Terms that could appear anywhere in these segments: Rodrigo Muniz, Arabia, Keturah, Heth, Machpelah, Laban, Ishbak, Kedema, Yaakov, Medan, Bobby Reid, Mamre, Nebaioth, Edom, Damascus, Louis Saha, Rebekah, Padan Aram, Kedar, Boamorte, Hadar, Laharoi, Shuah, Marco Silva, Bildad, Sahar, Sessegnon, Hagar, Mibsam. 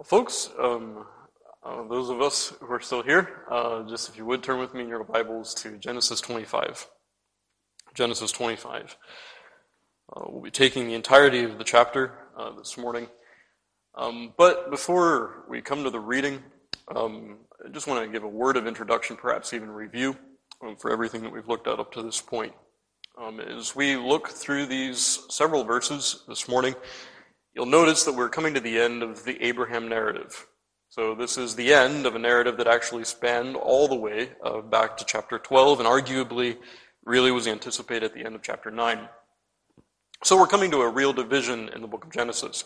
Well, folks, those of us who are still here, just if you would turn with me in your Bibles to Genesis 25. Genesis 25. We'll be taking the entirety of the chapter this morning. But before we come to the reading, I just want to give a word of introduction, perhaps even review, for everything that we've looked at up to this point. As we look through these several verses this morning, you'll notice that we're coming to the end of the Abraham narrative. So this is the end of a narrative that actually spanned all the way back to chapter 12 and arguably really was anticipated at the end of chapter 9. So we're coming to a real division in the book of Genesis.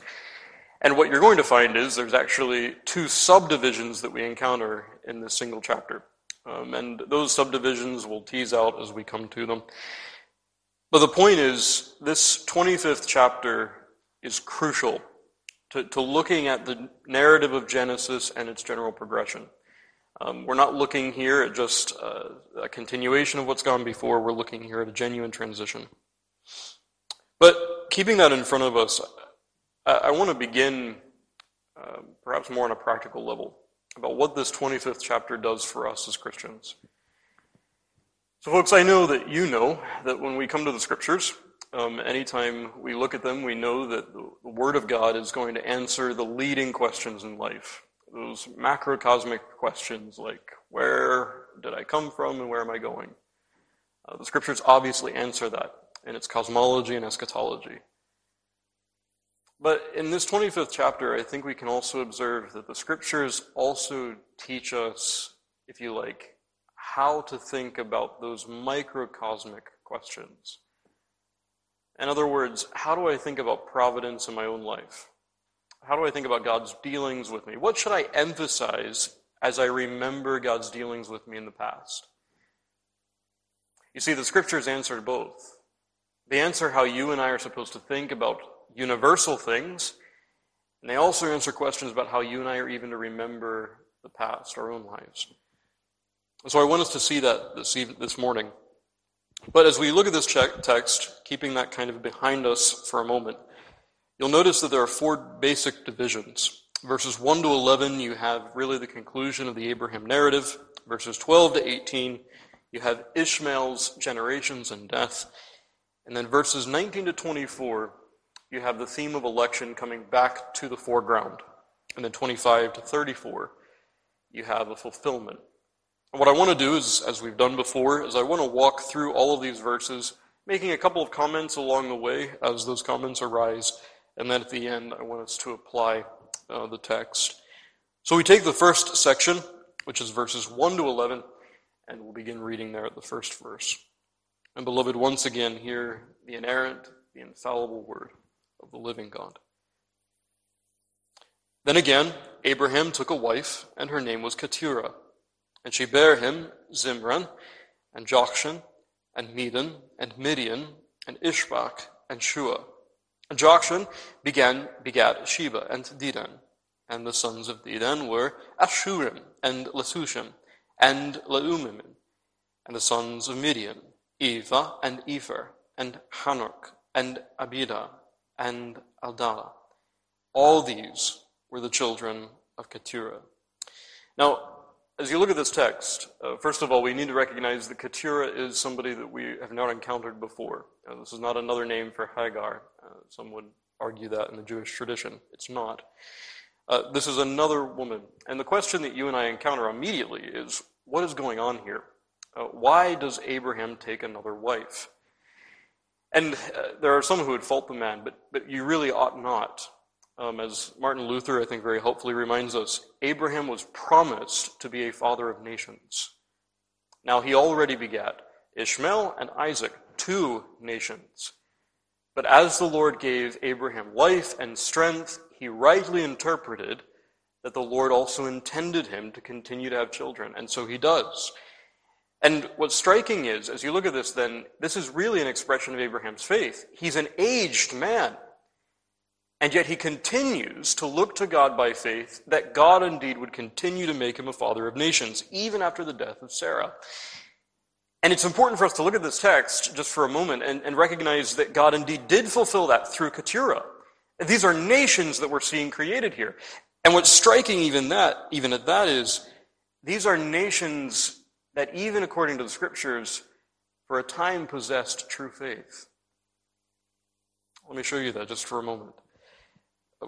And what you're going to find is there's actually two subdivisions that we encounter in this single chapter. And those subdivisions we'll tease out as we come to them. But the point is, this 25th chapter is crucial to looking at the narrative of Genesis and its general progression. We're not looking here at just a continuation of what's gone before. We're looking here at a genuine transition. But keeping that in front of us, I want to begin perhaps more on a practical level about what this 25th chapter does for us as Christians. So folks, I know that you know that when we come to the Scriptures, anytime we look at them, we know that the Word of God is going to answer the leading questions in life. Those macrocosmic questions like, where did I come from and where am I going? The Scriptures obviously answer that in its cosmology and eschatology. But in this 25th chapter, I think we can also observe that the Scriptures also teach us, if you like, how to think about those microcosmic questions. In other words, how do I think about providence in my own life? How do I think about God's dealings with me? What should I emphasize as I remember God's dealings with me in the past? You see, the Scriptures answer both. They answer how you and I are supposed to think about universal things, and they also answer questions about how you and I are even to remember the past, our own lives. And so I want us to see that this morning. But as we look at this text, keeping that kind of behind us for a moment, you'll notice that there are four basic divisions. Verses 1 to 11, you have really the conclusion of the Abraham narrative. Verses 12 to 18, you have Ishmael's generations and death. And then verses 19 to 24, you have the theme of election coming back to the foreground. And then 25 to 34, you have a fulfillment. What I want to do is, as we've done before, is I want to walk through all of these verses, making a couple of comments along the way as those comments arise, and then at the end I want us to apply the text. So we take the first section, which is verses 1 to 11, and we'll begin reading there at the first verse. And beloved, once again, hear the inerrant, the infallible word of the living God. Then again, Abraham took a wife, and her name was Keturah. And she bare him Zimran, and Jokshan, and Medan, and Midian, and Ishbak, and Shuah. And Jokshan begat Sheba, and Dedan. And the sons of Dedan were Ashurim, and Lesushim, and Leumimim. And the sons of Midian, Eva, and Efer, and Hanuk, and Abida, and Aldala. All these were the children of Keturah. Now, as you look at this text, first of all, we need to recognize that Keturah is somebody that we have not encountered before. This is not another name for Hagar. Some would argue that in the Jewish tradition. It's not. This is another woman. And the question that you and I encounter immediately is, what is going on here? Why does Abraham take another wife? And there are some who would fault the man, but you really ought not. As Martin Luther, I think, very helpfully reminds us, Abraham was promised to be a father of nations. Now, he already begat Ishmael and Isaac, two nations. But as the Lord gave Abraham life and strength, he rightly interpreted that the Lord also intended him to continue to have children, and so he does. And what's striking is, as you look at this then, this is really an expression of Abraham's faith. He's an aged man. And yet he continues to look to God by faith that God indeed would continue to make him a father of nations, even after the death of Sarah. And it's important for us to look at this text just for a moment and recognize that God indeed did fulfill that through Keturah. These are nations that we're seeing created here. And what's striking even at that is these are nations that even according to the scriptures for a time possessed true faith. Let me show you that just for a moment.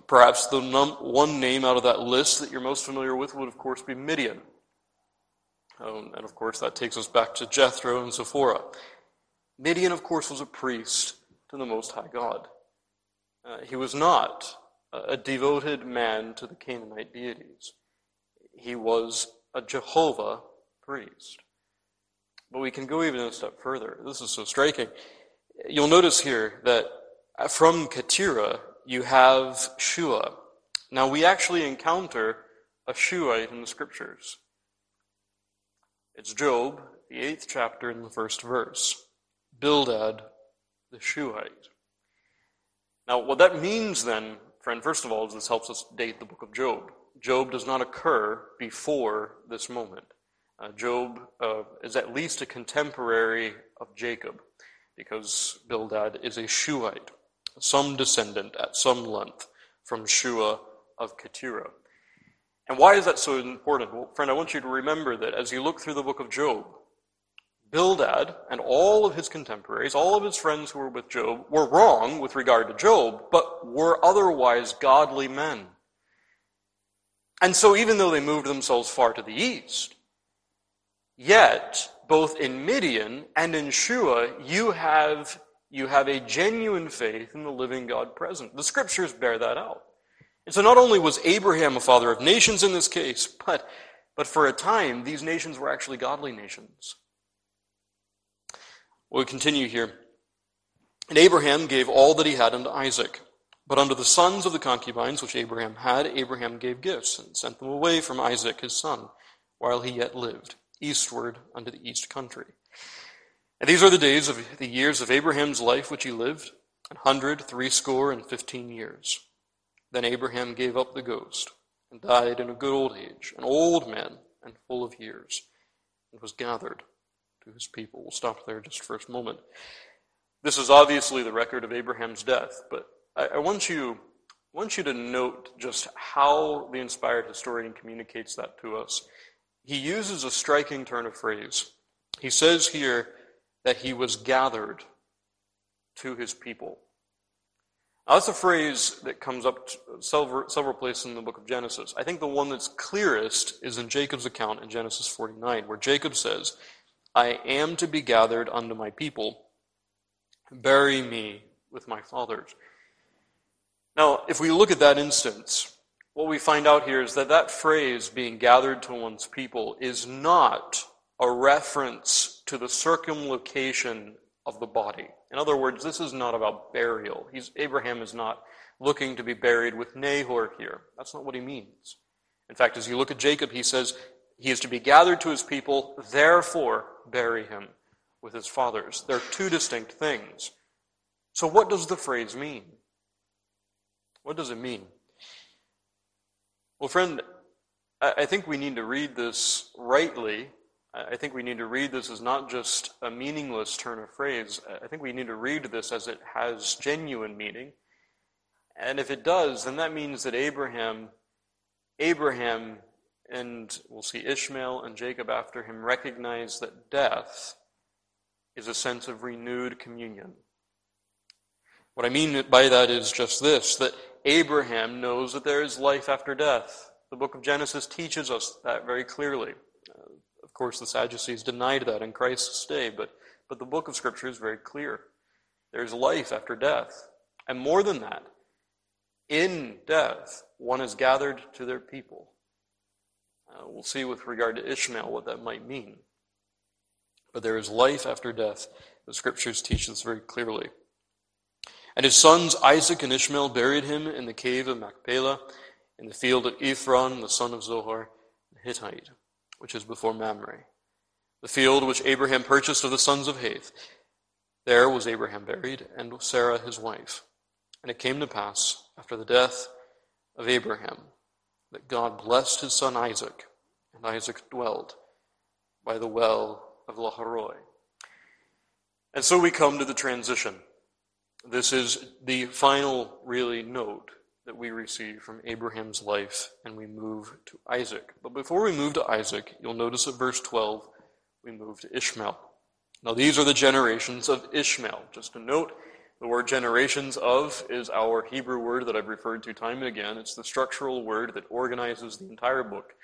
Perhaps the one name out of that list that you're most familiar with would of course be Midian. And of course that takes us back to Jethro and Zipporah. Midian of course was a priest to the Most High God. He was not a devoted man to the Canaanite deities. He was a Jehovah priest. But we can go even a step further. This is so striking. You'll notice here that from Keturah, you have Shuah. Now, we actually encounter a Shuahite in the scriptures. It's Job, the 8th chapter and the 1st verse. Bildad, the Shuahite. Now, what that means then, friend, first of all, is this helps us date the book of Job. Job does not occur before this moment. Job is at least a contemporary of Jacob, because Bildad is a Shuahite, some descendant at some length from Shuah of Keturah. And why is that so important? Well, friend, I want you to remember that as you look through the book of Job, Bildad and all of his contemporaries, all of his friends who were with Job, were wrong with regard to Job, but were otherwise godly men. And so even though they moved themselves far to the east, yet both in Midian and in Shuah, you have a genuine faith in the living God present. The scriptures bear that out. And so not only was Abraham a father of nations in this case, but for a time, these nations were actually godly nations. We'll continue here. And Abraham gave all that he had unto Isaac. But unto the sons of the concubines which Abraham had, Abraham gave gifts, and sent them away from Isaac his son, while he yet lived, eastward unto the east country. And these are the years of Abraham's life which he lived, 165 years. Then Abraham gave up the ghost, and died in a good old age, an old man, and full of years, and was gathered to his people. We'll stop there just for a moment. This is obviously the record of Abraham's death, but I want you to note just how the inspired historian communicates that to us. He uses a striking turn of phrase. He says here that he was gathered to his people. Now, that's a phrase that comes up several places in the book of Genesis. I think the one that's clearest is in Jacob's account in Genesis 49, where Jacob says, I am to be gathered unto my people. Bury me with my fathers. Now, if we look at that instance, what we find out here is that that phrase, being gathered to one's people, is not a reference to the circumlocution of the body. In other words, this is not about burial. Abraham is not looking to be buried with Nahor here. That's not what he means. In fact, as you look at Jacob, he says he is to be gathered to his people, therefore bury him with his fathers. They're two distinct things. So what does the phrase mean? What does it mean? Well, friend, I think we need to read this rightly. I think we need to read this as not just a meaningless turn of phrase. I think we need to read this as it has genuine meaning. And if it does, then that means that Abraham, and we'll see Ishmael and Jacob after him, recognize that death is a sense of renewed communion. What I mean by that is just this, that Abraham knows that there is life after death. The book of Genesis teaches us that very clearly. Of course, the Sadducees denied that in Christ's day, but the book of Scripture is very clear. There is life after death. And more than that, in death, one is gathered to their people. We'll see with regard to Ishmael what that might mean. But there is life after death. The Scriptures teach this very clearly. And his sons Isaac and Ishmael buried him in the cave of Machpelah, in the field of Ephron, the son of Zohar, the Hittite, which is before Mamre, the field which Abraham purchased of the sons of Heth. There was Abraham buried, and Sarah his wife. And it came to pass, after the death of Abraham, that God blessed his son Isaac, and Isaac dwelled by the well of Laharoi. And so we come to the transition. This is the final, really, note that we receive from Abraham's life, and we move to Isaac. But before we move to Isaac, you'll notice at verse 12, we move to Ishmael. Now these are the generations of Ishmael. Just a note, the word generations of is our Hebrew word that I've referred to time and again. It's the structural word that organizes the entire book.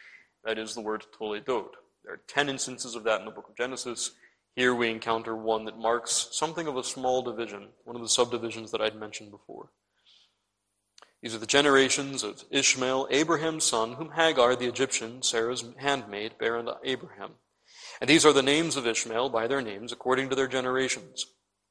That is the word toledot. There are 10 instances of that in the book of Genesis. Here we encounter one that marks something of a small division, one of the subdivisions that I'd mentioned before. These are the generations of Ishmael, Abraham's son, whom Hagar, the Egyptian, Sarah's handmaid, bare unto Abraham. And these are the names of Ishmael by their names, according to their generations.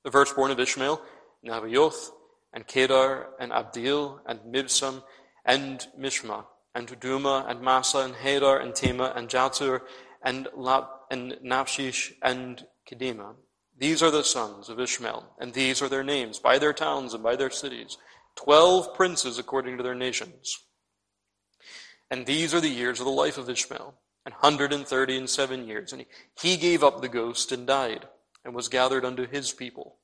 The firstborn of Ishmael, Nebaioth, and Kedar, and Abdil, and Mibsam, and Mishma, and Tuduma, and Massa, and Hadar, and Tema, and Jatsur, and Lab, and Napshish, and Kedema. These are the sons of Ishmael, and these are their names, by their towns and by their cities, 12 princes according to their nations. And these are the years of the life of Ishmael, 137 years. And he gave up the ghost and died, and was gathered unto his people.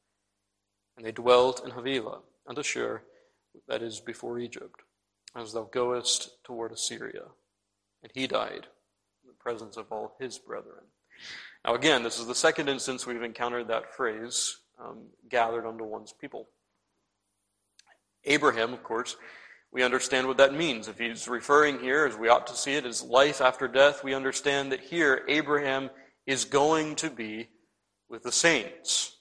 And they dwelt in Havilah, unto Shur, that is before Egypt, as thou goest toward Assyria. And he died in the presence of all his brethren. Now again, this is the second instance we've encountered that phrase, gathered unto one's people. Abraham, of course, we understand what that means. If he's referring here, as we ought to see it, as life after death, we understand that here Abraham is going to be with the saints.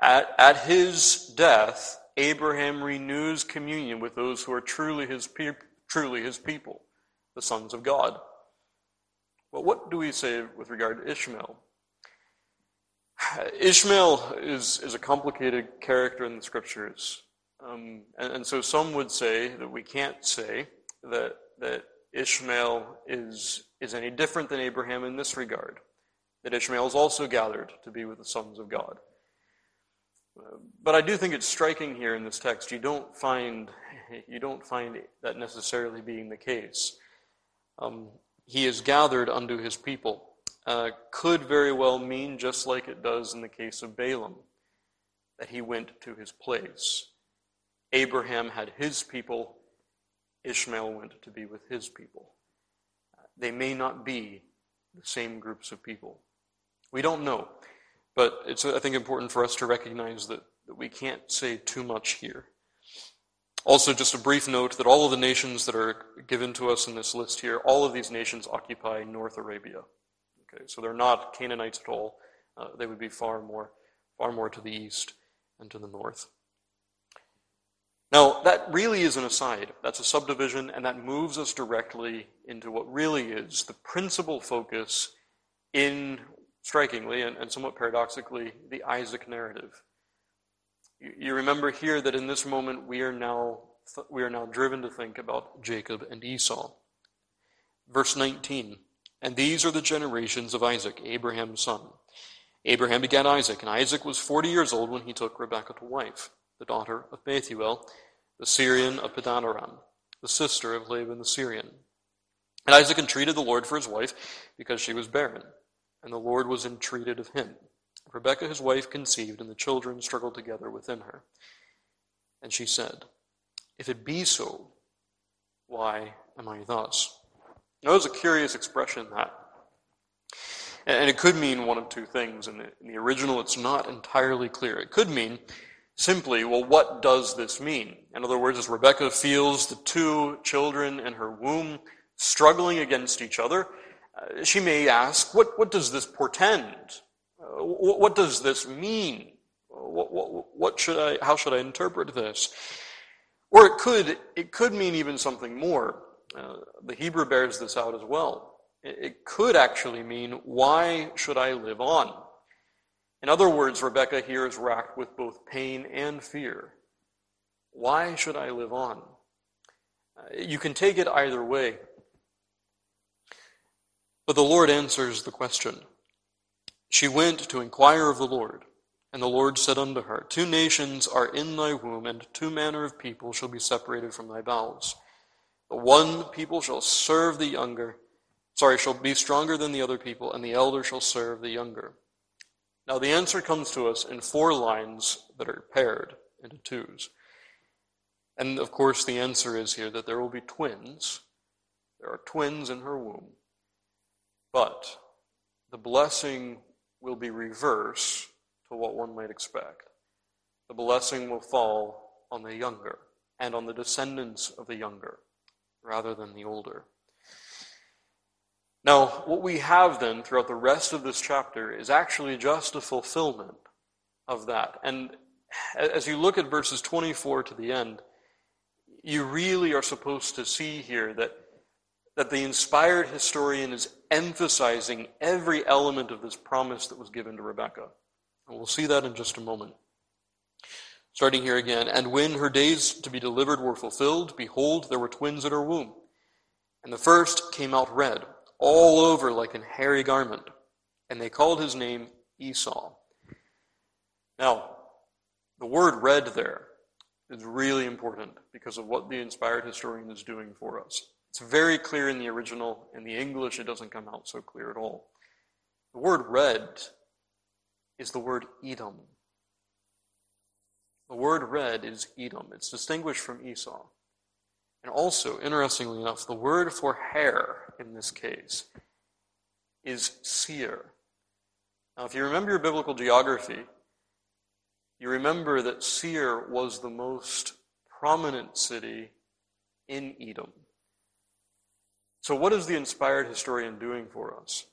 At his death, Abraham renews communion with those who are truly his people, the sons of God. But what do we say with regard to Ishmael? Ishmael is a complicated character in the Scriptures. And so some would say that we can't say that Ishmael is any different than Abraham in this regard, that Ishmael is also gathered to be with the sons of God. But I do think it's striking here in this text, you don't find that necessarily being the case. He is gathered unto his people. Could very well mean, just like it does in the case of Balaam, that he went to his place. Abraham had his people, Ishmael went to be with his people. They may not be the same groups of people. We don't know, but it's, I think, important for us to recognize that we can't say too much here. Also, just a brief note that all of the nations that are given to us in this list here, all of these nations occupy North Arabia. Okay, so they're not Canaanites at all. They would be far more to the east and to the north. Now, that really is an aside. That's a subdivision, and that moves us directly into what really is the principal focus in, strikingly and somewhat paradoxically, the Isaac narrative. You remember here that in this moment we are now driven to think about Jacob and Esau. Verse 19, and these are the generations of Isaac, Abraham's son. Abraham begat Isaac, and Isaac was 40 years old when he took Rebekah to wife, the daughter of Bethuel, the Syrian of Padan Aram, the sister of Laban the Syrian. And Isaac entreated the Lord for his wife, because she was barren, and the Lord was entreated of him. Rebekah his wife conceived, and the children struggled together within her. And she said, if it be so, why am I thus? Now, that was a curious expression, that. And it could mean one of two things. In the original, it's not entirely clear. It could mean simply, well, what does this mean? In other words, as Rebekah feels the two children in her womb struggling against each other, she may ask, what does this portend? What does this mean? How should I interpret this? Or it could mean even something more. The Hebrew bears this out as well. It could actually mean, why should I live on? In other words, Rebekah here is racked with both pain and fear. Why should I live on? You can take it either way. But the Lord answers the question. She went to inquire of the Lord, and the Lord said unto her, 2 nations are in thy womb, and 2 manner of people shall be separated from thy bowels. The one people shall serve the younger, shall be stronger than the other people, and the elder shall serve the younger. Now, the answer comes to us in 4 lines that are paired into 2s. And of course the answer is here that there will be twins. There are twins in her womb. But the blessing will be reverse to what one might expect. The blessing will fall on the younger and on the descendants of the younger rather than the older. Now, what we have then throughout the rest of this chapter is actually just a fulfillment of that. And as you look at verses 24 to the end, you really are supposed to see here that the inspired historian is emphasizing every element of this promise that was given to Rebekah. And we'll see that in just a moment. Starting here again, and when her days to be delivered were fulfilled, behold, there were twins in her womb. And the first came out red, all over like an hairy garment, and they called his name Esau. Now, the word red there is really important because of what the inspired historian is doing for us. It's very clear in the original. In the English, it doesn't come out so clear at all. The word red is the word Edom. The word red is Edom. It's distinguished from Esau. And also, interestingly enough, the word for hair in this case is Seir. Now, if you remember your biblical geography, you remember that Seir was the most prominent city in Edom. So what is the inspired historian doing for us?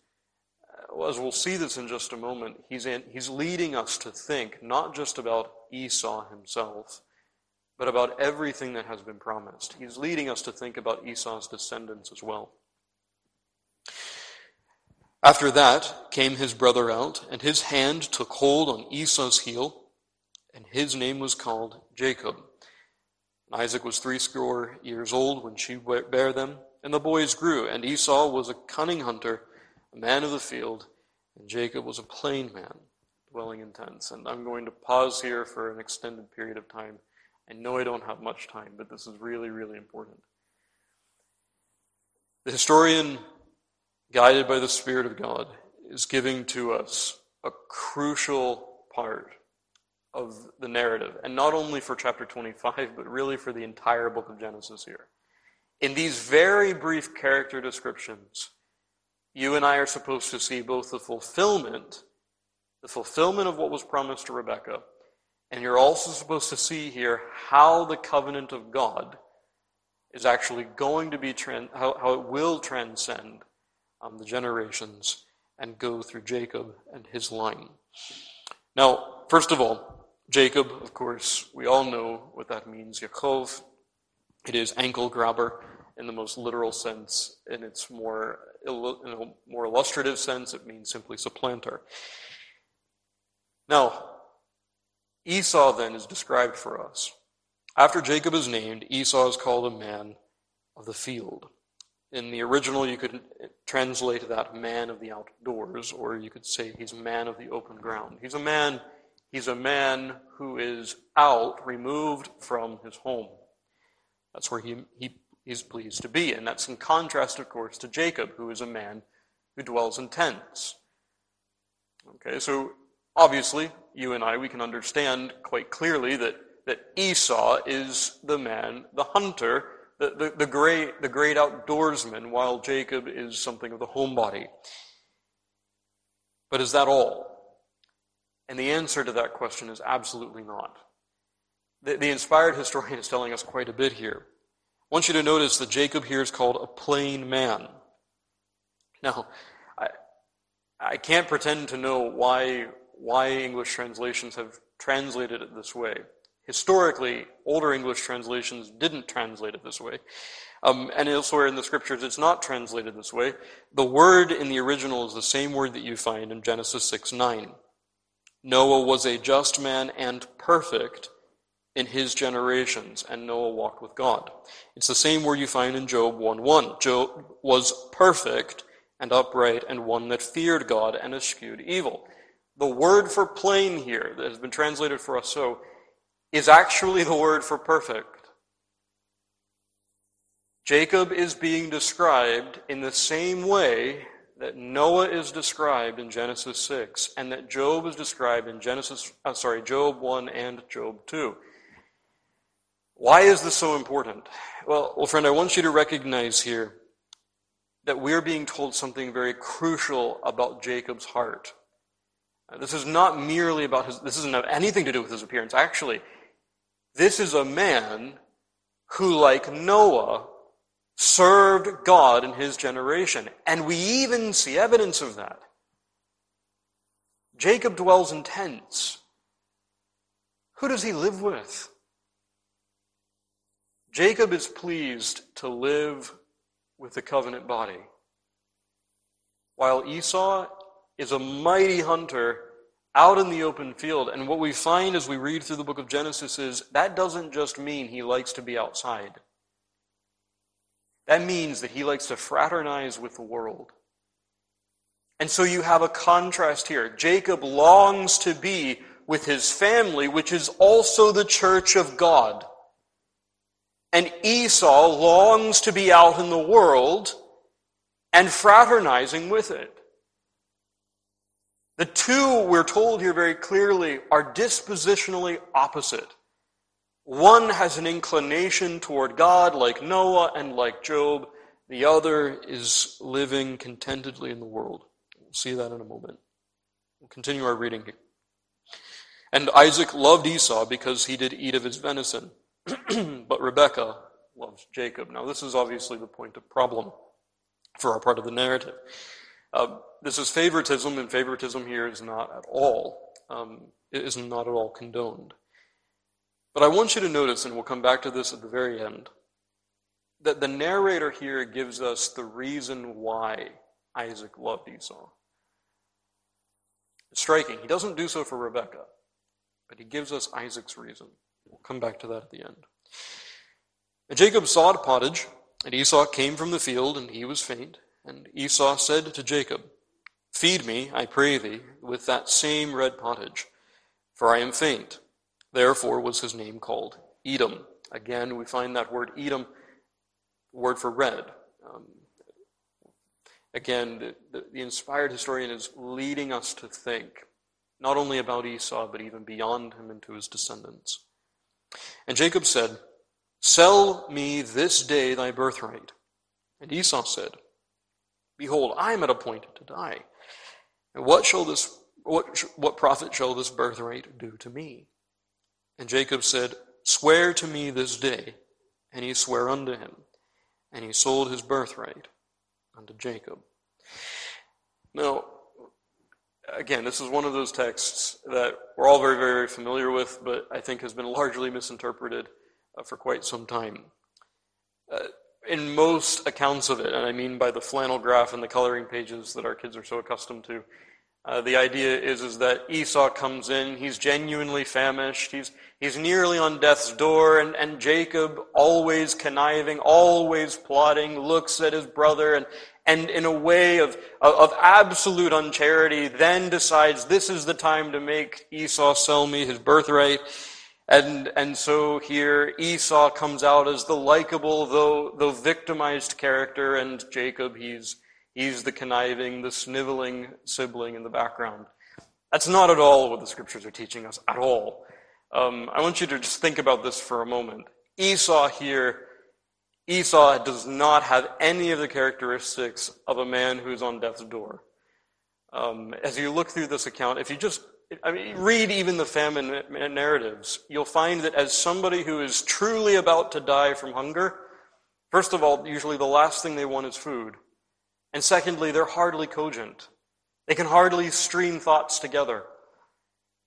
Well, as we'll see this in just a moment, he's leading us to think not just about Esau himself, but about everything that has been promised. He's leading us to think about Esau's descendants as well. After that came his brother out, and his hand took hold on Esau's heel, and his name was called Jacob. And Isaac was threescore years old when she bare them, and the boys grew, and Esau was a cunning hunter, a man of the field, and Jacob was a plain man, dwelling in tents. And I'm going to pause here for an extended period of time. I know I don't have much time, but this is really, really important. The historian, guided by the Spirit of God, is giving to us a crucial part of the narrative, and not only for chapter 25, but really for the entire book of Genesis here. In these very brief character descriptions, you and I are supposed to see both the fulfillment of what was promised to Rebekah, and you're also supposed to see here how the covenant of God is actually going to be, how it will transcend the generations and go through Jacob and his line. Now, first of all, Jacob, of course, we all know what that means, Yaakov. It is ankle grabber in the most literal sense. In its more illustrative sense, it means simply supplanter. Now, Esau then is described for us. After Jacob is named, Esau is called a man of the field. In the original, you could translate that man of the outdoors, or you could say he's man of the open ground. He's a man who is out, removed from his home. That's where he is pleased to be. And that's in contrast, of course, to Jacob, who is a man who dwells in tents. Okay, so obviously, you and I, we can understand quite clearly that Esau is the man, the hunter, the great outdoorsman, while Jacob is something of the homebody. But is that all? And the answer to that question is absolutely not. The inspired historian is telling us quite a bit here. I want you to notice that Jacob here is called a plain man. Now, I can't pretend to know why English translations have translated it this way. Historically, older English translations didn't translate it this way. And elsewhere in the scriptures, it's not translated this way. The word in the original is the same word that you find in Genesis 6:9. Noah was a just man and perfect in his generations, and Noah walked with God. It's the same word you find in Job 1:1. Job was perfect and upright and one that feared God and eschewed evil. The word for plain here, that has been translated for us so, is actually the word for perfect. Jacob is being described in the same way that Noah is described in Genesis 6, and that Job is described in Job 1 and Job 2. Why is this so important? Well, friend, I want you to recognize here that we're being told something very crucial about Jacob's heart. This is not merely about his, this doesn't have anything to do with his appearance. Actually, this is a man who, like Noah, served God in his generation. And we even see evidence of that. Jacob dwells in tents. Who does he live with? Jacob is pleased to live with the covenant body, while Esau is a mighty hunter out in the open field. And what we find as we read through the book of Genesis is that doesn't just mean he likes to be outside. That means that he likes to fraternize with the world. And so you have a contrast here. Jacob longs to be with his family, which is also the church of God. And Esau longs to be out in the world and fraternizing with it. The two, we're told here very clearly, are dispositionally opposite. One has an inclination toward God, like Noah and like Job. The other is living contentedly in the world. We'll see that in a moment. We'll continue our reading here. And Isaac loved Esau because he did eat of his venison. But Rebekah loves Jacob. Now, this is obviously the point of problem for our part of the narrative. This is favoritism, and favoritism here is not at all condoned. But I want you to notice, and we'll come back to this at the very end, that the narrator here gives us the reason why Isaac loved Esau. It's striking. He doesn't do so for Rebekah, but he gives us Isaac's reason. We'll come back to that at the end. And Jacob sawed pottage, and Esau came from the field, and he was faint. And Esau said to Jacob, "Feed me, I pray thee, with that same red pottage, for I am faint." Therefore was his name called Edom. Again, we find that word Edom, word for red. Again, the inspired historian is leading us to think not only about Esau, but even beyond him and to his descendants. And Jacob said, "Sell me this day thy birthright." And Esau said, "Behold, I am at a point to die. And what profit shall this birthright do to me?" And Jacob said, "Swear to me this day." And he sware unto him. And he sold his birthright unto Jacob. Now, again, this is one of those texts that we're all very, very familiar with, but I think has been largely misinterpreted for quite some time. In most accounts of it, and I mean by the flannel graph and the coloring pages that our kids are so accustomed to, the idea is that Esau comes in, he's genuinely famished, he's nearly on death's door, and Jacob, always conniving, always plotting, looks at his brother, and in a way of absolute uncharity, then decides this is the time to make Esau sell me his birthright. And so here Esau comes out as the likable, though victimized character, and Jacob, he's the conniving, the sniveling sibling in the background. That's not at all what the scriptures are teaching us, at all. I want you to just think about this for a moment. Esau does not have any of the characteristics of a man who's on death's door. As you look through this account, if you just read even the famine narratives, you'll find that as somebody who is truly about to die from hunger, first of all, usually the last thing they want is food. And secondly, they're hardly cogent. They can hardly stream thoughts together.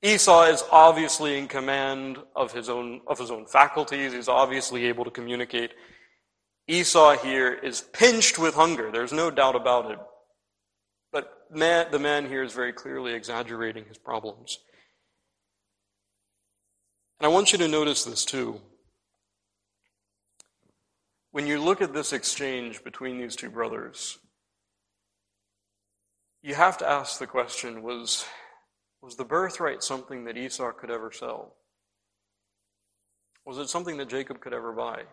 Esau is obviously in command of his own faculties. He's obviously able to communicate. Esau here is pinched with hunger. There's no doubt about it. But the man here is very clearly exaggerating his problems. And I want you to notice this too. When you look at this exchange between these two brothers, you have to ask the question, was the birthright something that Esau could ever sell? Was it something that Jacob could ever buy?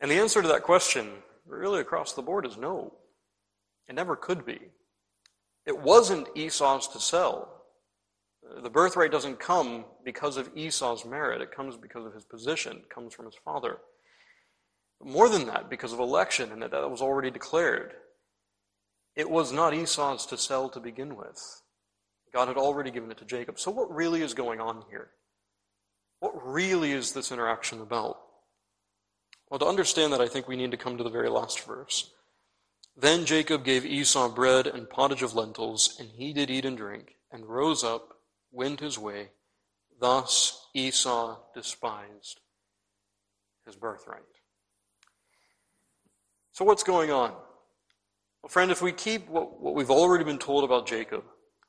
And the answer to that question, really across the board, is no. It never could be. It wasn't Esau's to sell. the birthright doesn't come because of Esau's merit. It comes because of his position. It comes from his father. More than that, because of election, and that was already declared. It was not Esau's to sell to begin with. God had already given it to Jacob. So what really is going on here? What really is this interaction about? Well, to understand that, I think we need to come to the very last verse. Then Jacob gave Esau bread and pottage of lentils, and he did eat and drink, and rose up, went his way. Thus Esau despised his birthright. So what's going on? Well, friend, if we keep what we've already been told about Jacob,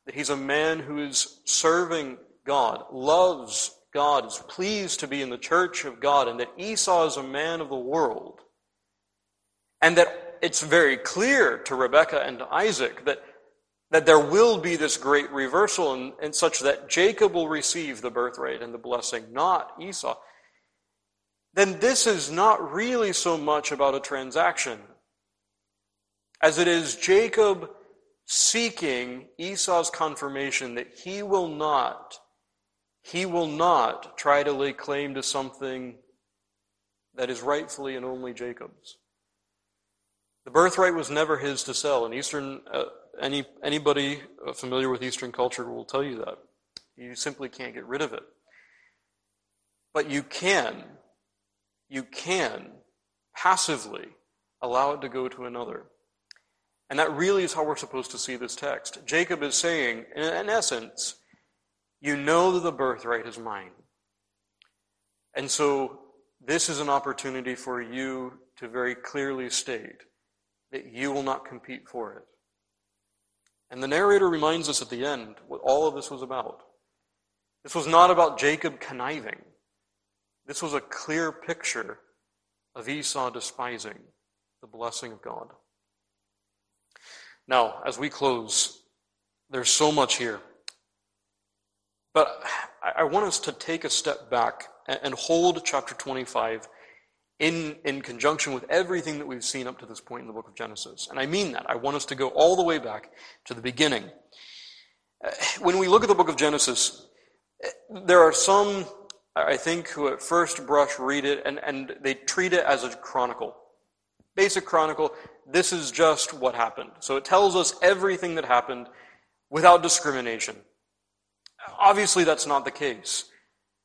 that he's a man who is serving God, loves God, is pleased to be in the church of God, and that Esau is a man of the world, and that it's very clear to Rebekah and to Isaac that there will be this great reversal, and such that Jacob will receive the birthright and the blessing, not Esau, then this is not really so much about a transaction as it is Jacob seeking Esau's confirmation that he will not try to lay claim to something that is rightfully and only Jacob's. The birthright was never his to sell, and anybody familiar with Eastern culture will tell you that. You simply can't get rid of it. But you can passively allow it to go to another. And that really is how we're supposed to see this text. Jacob is saying, in essence, you know that the birthright is mine. And so this is an opportunity for you to very clearly state that you will not compete for it. And the narrator reminds us at the end what all of this was about. This was not about Jacob conniving. This was a clear picture of Esau despising the blessing of God. Now, as we close, there's so much here. But I want us to take a step back and hold chapter 25 in conjunction with everything that we've seen up to this point in the book of Genesis. And I mean that. I want us to go all the way back to the beginning. When we look at the book of Genesis, there are some, I think, who at first brush read it and they treat it as a chronicle. Basic chronicle, this is just what happened. So it tells us everything that happened without discrimination. Obviously, that's not the case.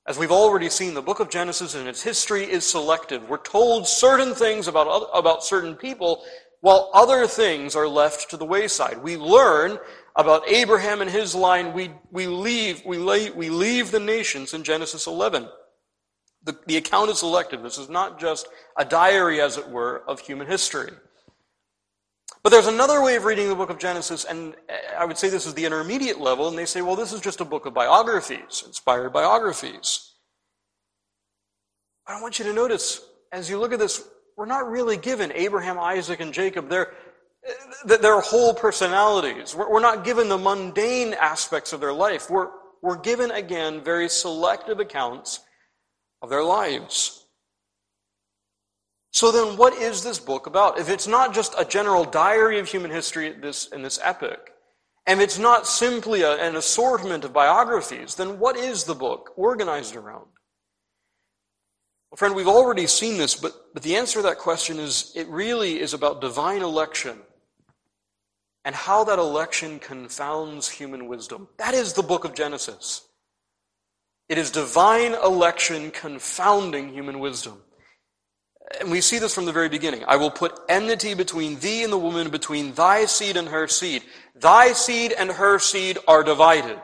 As we've already seen, the book of Genesis and its history is selective. We're told certain things about certain people, while other things are left to the wayside. We learn about Abraham and his line. We leave the nations in Genesis 11. The account is selective. This is not just a diary, as it were, of human history. But there's another way of reading the book of Genesis, and I would say this is the intermediate level, and they say, well, this is just a book of biographies, inspired biographies. I want you to notice, as you look at this, we're not really given Abraham, Isaac, and Jacob, their whole personalities. We're not given the mundane aspects of their life. We're given, again, very selective accounts of their lives. So then what is this book about? If it's not just a general diary of human history in this epic, and it's not simply an assortment of biographies, then what is the book organized around? Well, friend, we've already seen this, but the answer to that question is it really is about divine election and how that election confounds human wisdom. That is the book of Genesis. It is divine election confounding human wisdom. And we see this from the very beginning. I will put enmity between thee and the woman, between thy seed and her seed. Thy seed and her seed are divided.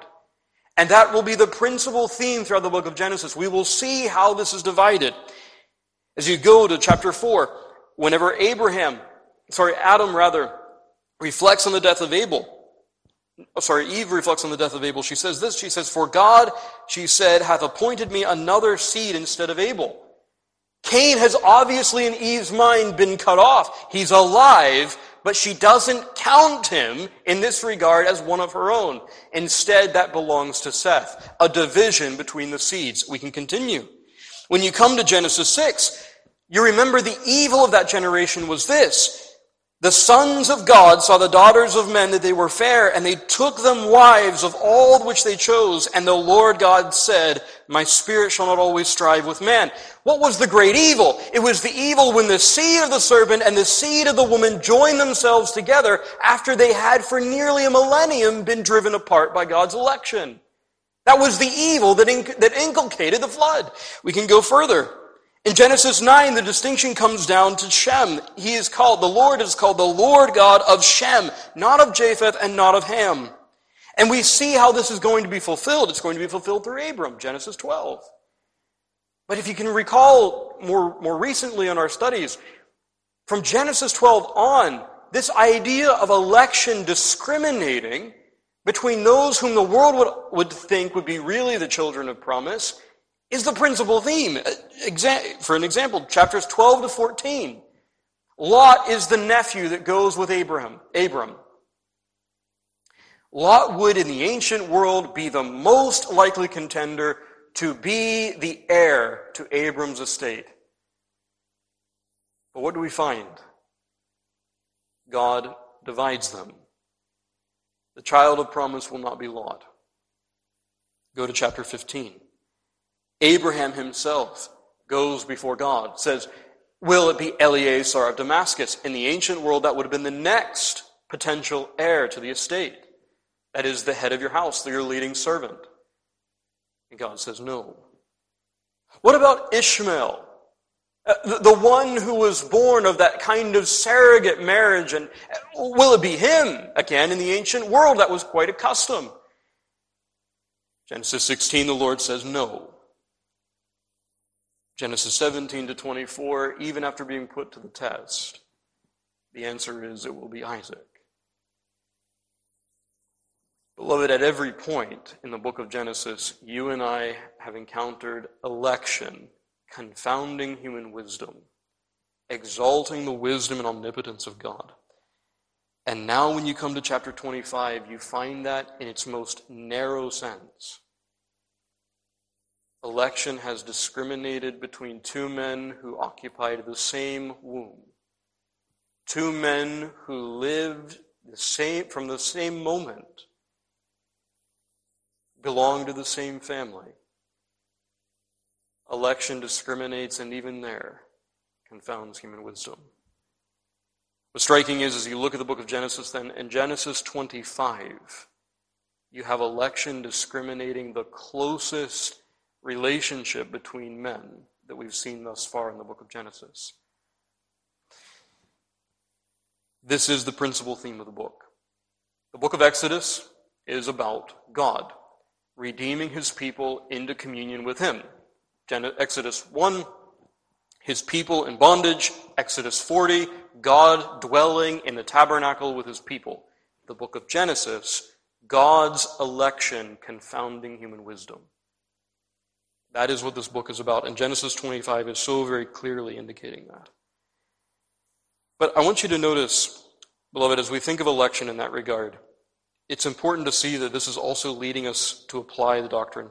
And that will be the principal theme throughout the book of Genesis. We will see how this is divided. As you go to chapter 4, whenever Adam reflects on the death of Eve reflects on the death of Abel, she says this, she says, for God, she said, hath appointed me another seed instead of Abel. Cain has obviously in Eve's mind been cut off. He's alive, but she doesn't count him in this regard as one of her own. Instead, that belongs to Seth, a division between the seeds. We can continue. When you come to Genesis 6, you remember the evil of that generation was this. The sons of God saw the daughters of men, that they were fair, and they took them wives of all which they chose. And the Lord God said, My spirit shall not always strive with man. What was the great evil? It was the evil when the seed of the serpent and the seed of the woman joined themselves together after they had for nearly a millennium been driven apart by God's election. That was the evil that inculcated the flood. We can go further. In Genesis 9, the distinction comes down to Shem. The Lord is called the Lord God of Shem, not of Japheth and not of Ham. And we see how this is going to be fulfilled. It's going to be fulfilled through Abram, Genesis 12. But if you can recall more recently in our studies, from Genesis 12 on, this idea of election discriminating between those whom the world would think would be really the children of promise is the principal theme. For an example, chapters 12 to 14. Lot is the nephew that goes with Abram. Lot would, in the ancient world, be the most likely contender to be the heir to Abram's estate. But what do we find? God divides them. The child of promise will not be Lot. Go to chapter 15. Abraham himself goes before God, says, Will it be Eleazar of Damascus? In the ancient world, that would have been the next potential heir to the estate. That is the head of your house, your leading servant. And God says, No. What about Ishmael? The one who was born of that kind of surrogate marriage, and will it be him? Again, in the ancient world, that was quite a custom. Genesis 16, the Lord says, No. Genesis 17 to 24, even after being put to the test, the answer is it will be Isaac. Beloved, at every point in the book of Genesis, you and I have encountered election, confounding human wisdom, exalting the wisdom and omnipotence of God. And now when you come to chapter 25, you find that in its most narrow sense. Election has discriminated between two men who occupied the same womb. Two men who lived from the same moment, belonged to the same family. Election discriminates, and even there, confounds human wisdom. What's striking is, as you look at the book of Genesis, then, in Genesis 25, you have election discriminating the closest relationship between men that we've seen thus far in the book of Genesis. This is the principal theme of the book. The book of Exodus is about God redeeming his people into communion with him. Exodus 1, his people in bondage. Exodus 40, God dwelling in the tabernacle with his people. The book of Genesis, God's election confounding human wisdom. That is what this book is about, and Genesis 25 is so very clearly indicating that. But I want you to notice, beloved, as we think of election in that regard, it's important to see that this is also leading us to apply the doctrine.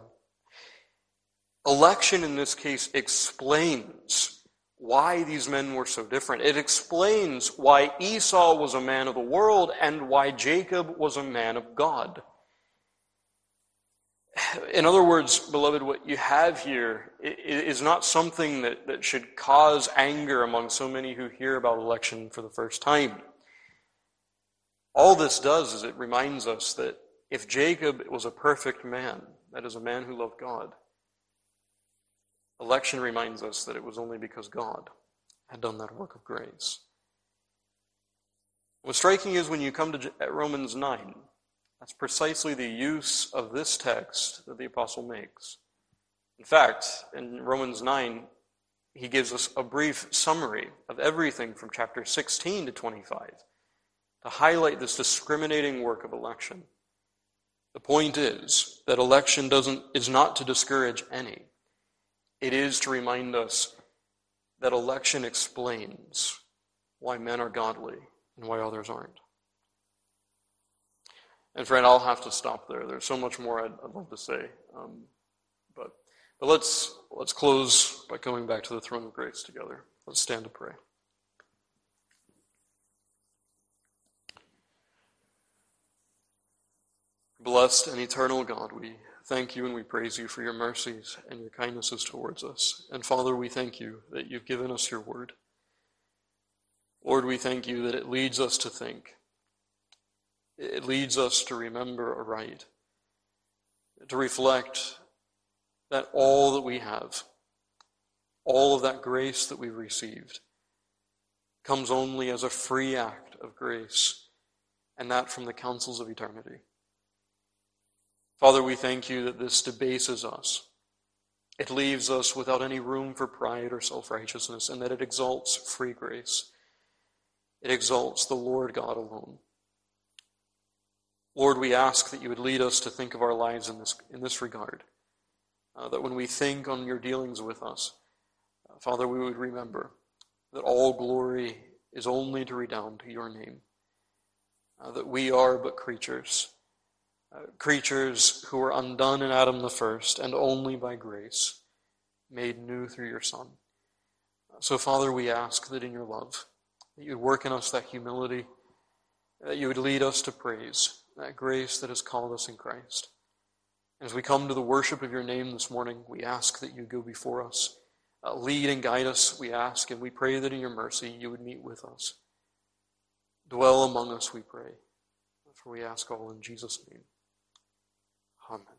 Election in this case explains why these men were so different. It explains why Esau was a man of the world and why Jacob was a man of God. In other words, beloved, what you have here is not something that should cause anger among so many who hear about election for the first time. All this does is it reminds us that if Jacob was a perfect man, that is a man who loved God, election reminds us that it was only because God had done that work of grace. What's striking is when you come to Romans 9, that's precisely the use of this text that the apostle makes. In fact, in Romans 9, he gives us a brief summary of everything from chapter 16 to 25 to highlight this discriminating work of election. The point is that election is not to discourage any. It is to remind us that election explains why men are godly and why others aren't. And friend, I'll have to stop there. There's so much more I'd love to say. But let's close by going back to the throne of grace together. Let's stand to pray. Blessed and eternal God, we thank you and we praise you for your mercies and your kindnesses towards us. And Father, we thank you that you've given us your word. Lord, we thank you that it leads us to think. It leads us to remember aright, to reflect that all that we have, all of that grace that we've received, comes only as a free act of grace, and that from the counsels of eternity. Father, we thank you that this debases us. It leaves us without any room for pride or self-righteousness, and that it exalts free grace. It exalts the Lord God alone. Lord, we ask that you would lead us to think of our lives in this regard, that when we think on your dealings with us, Father, we would remember that all glory is only to redound to your name, that we are but creatures, creatures who were undone in Adam the first, and only by grace made new through your Son. So, Father, we ask that in your love, that you would work in us that humility, that you would lead us to praise that grace that has called us in Christ. As we come to the worship of your name this morning, we ask that you go before us. Lead and guide us, we ask, and we pray that in your mercy you would meet with us. Dwell among us, we pray. For we ask all in Jesus' name. Amen.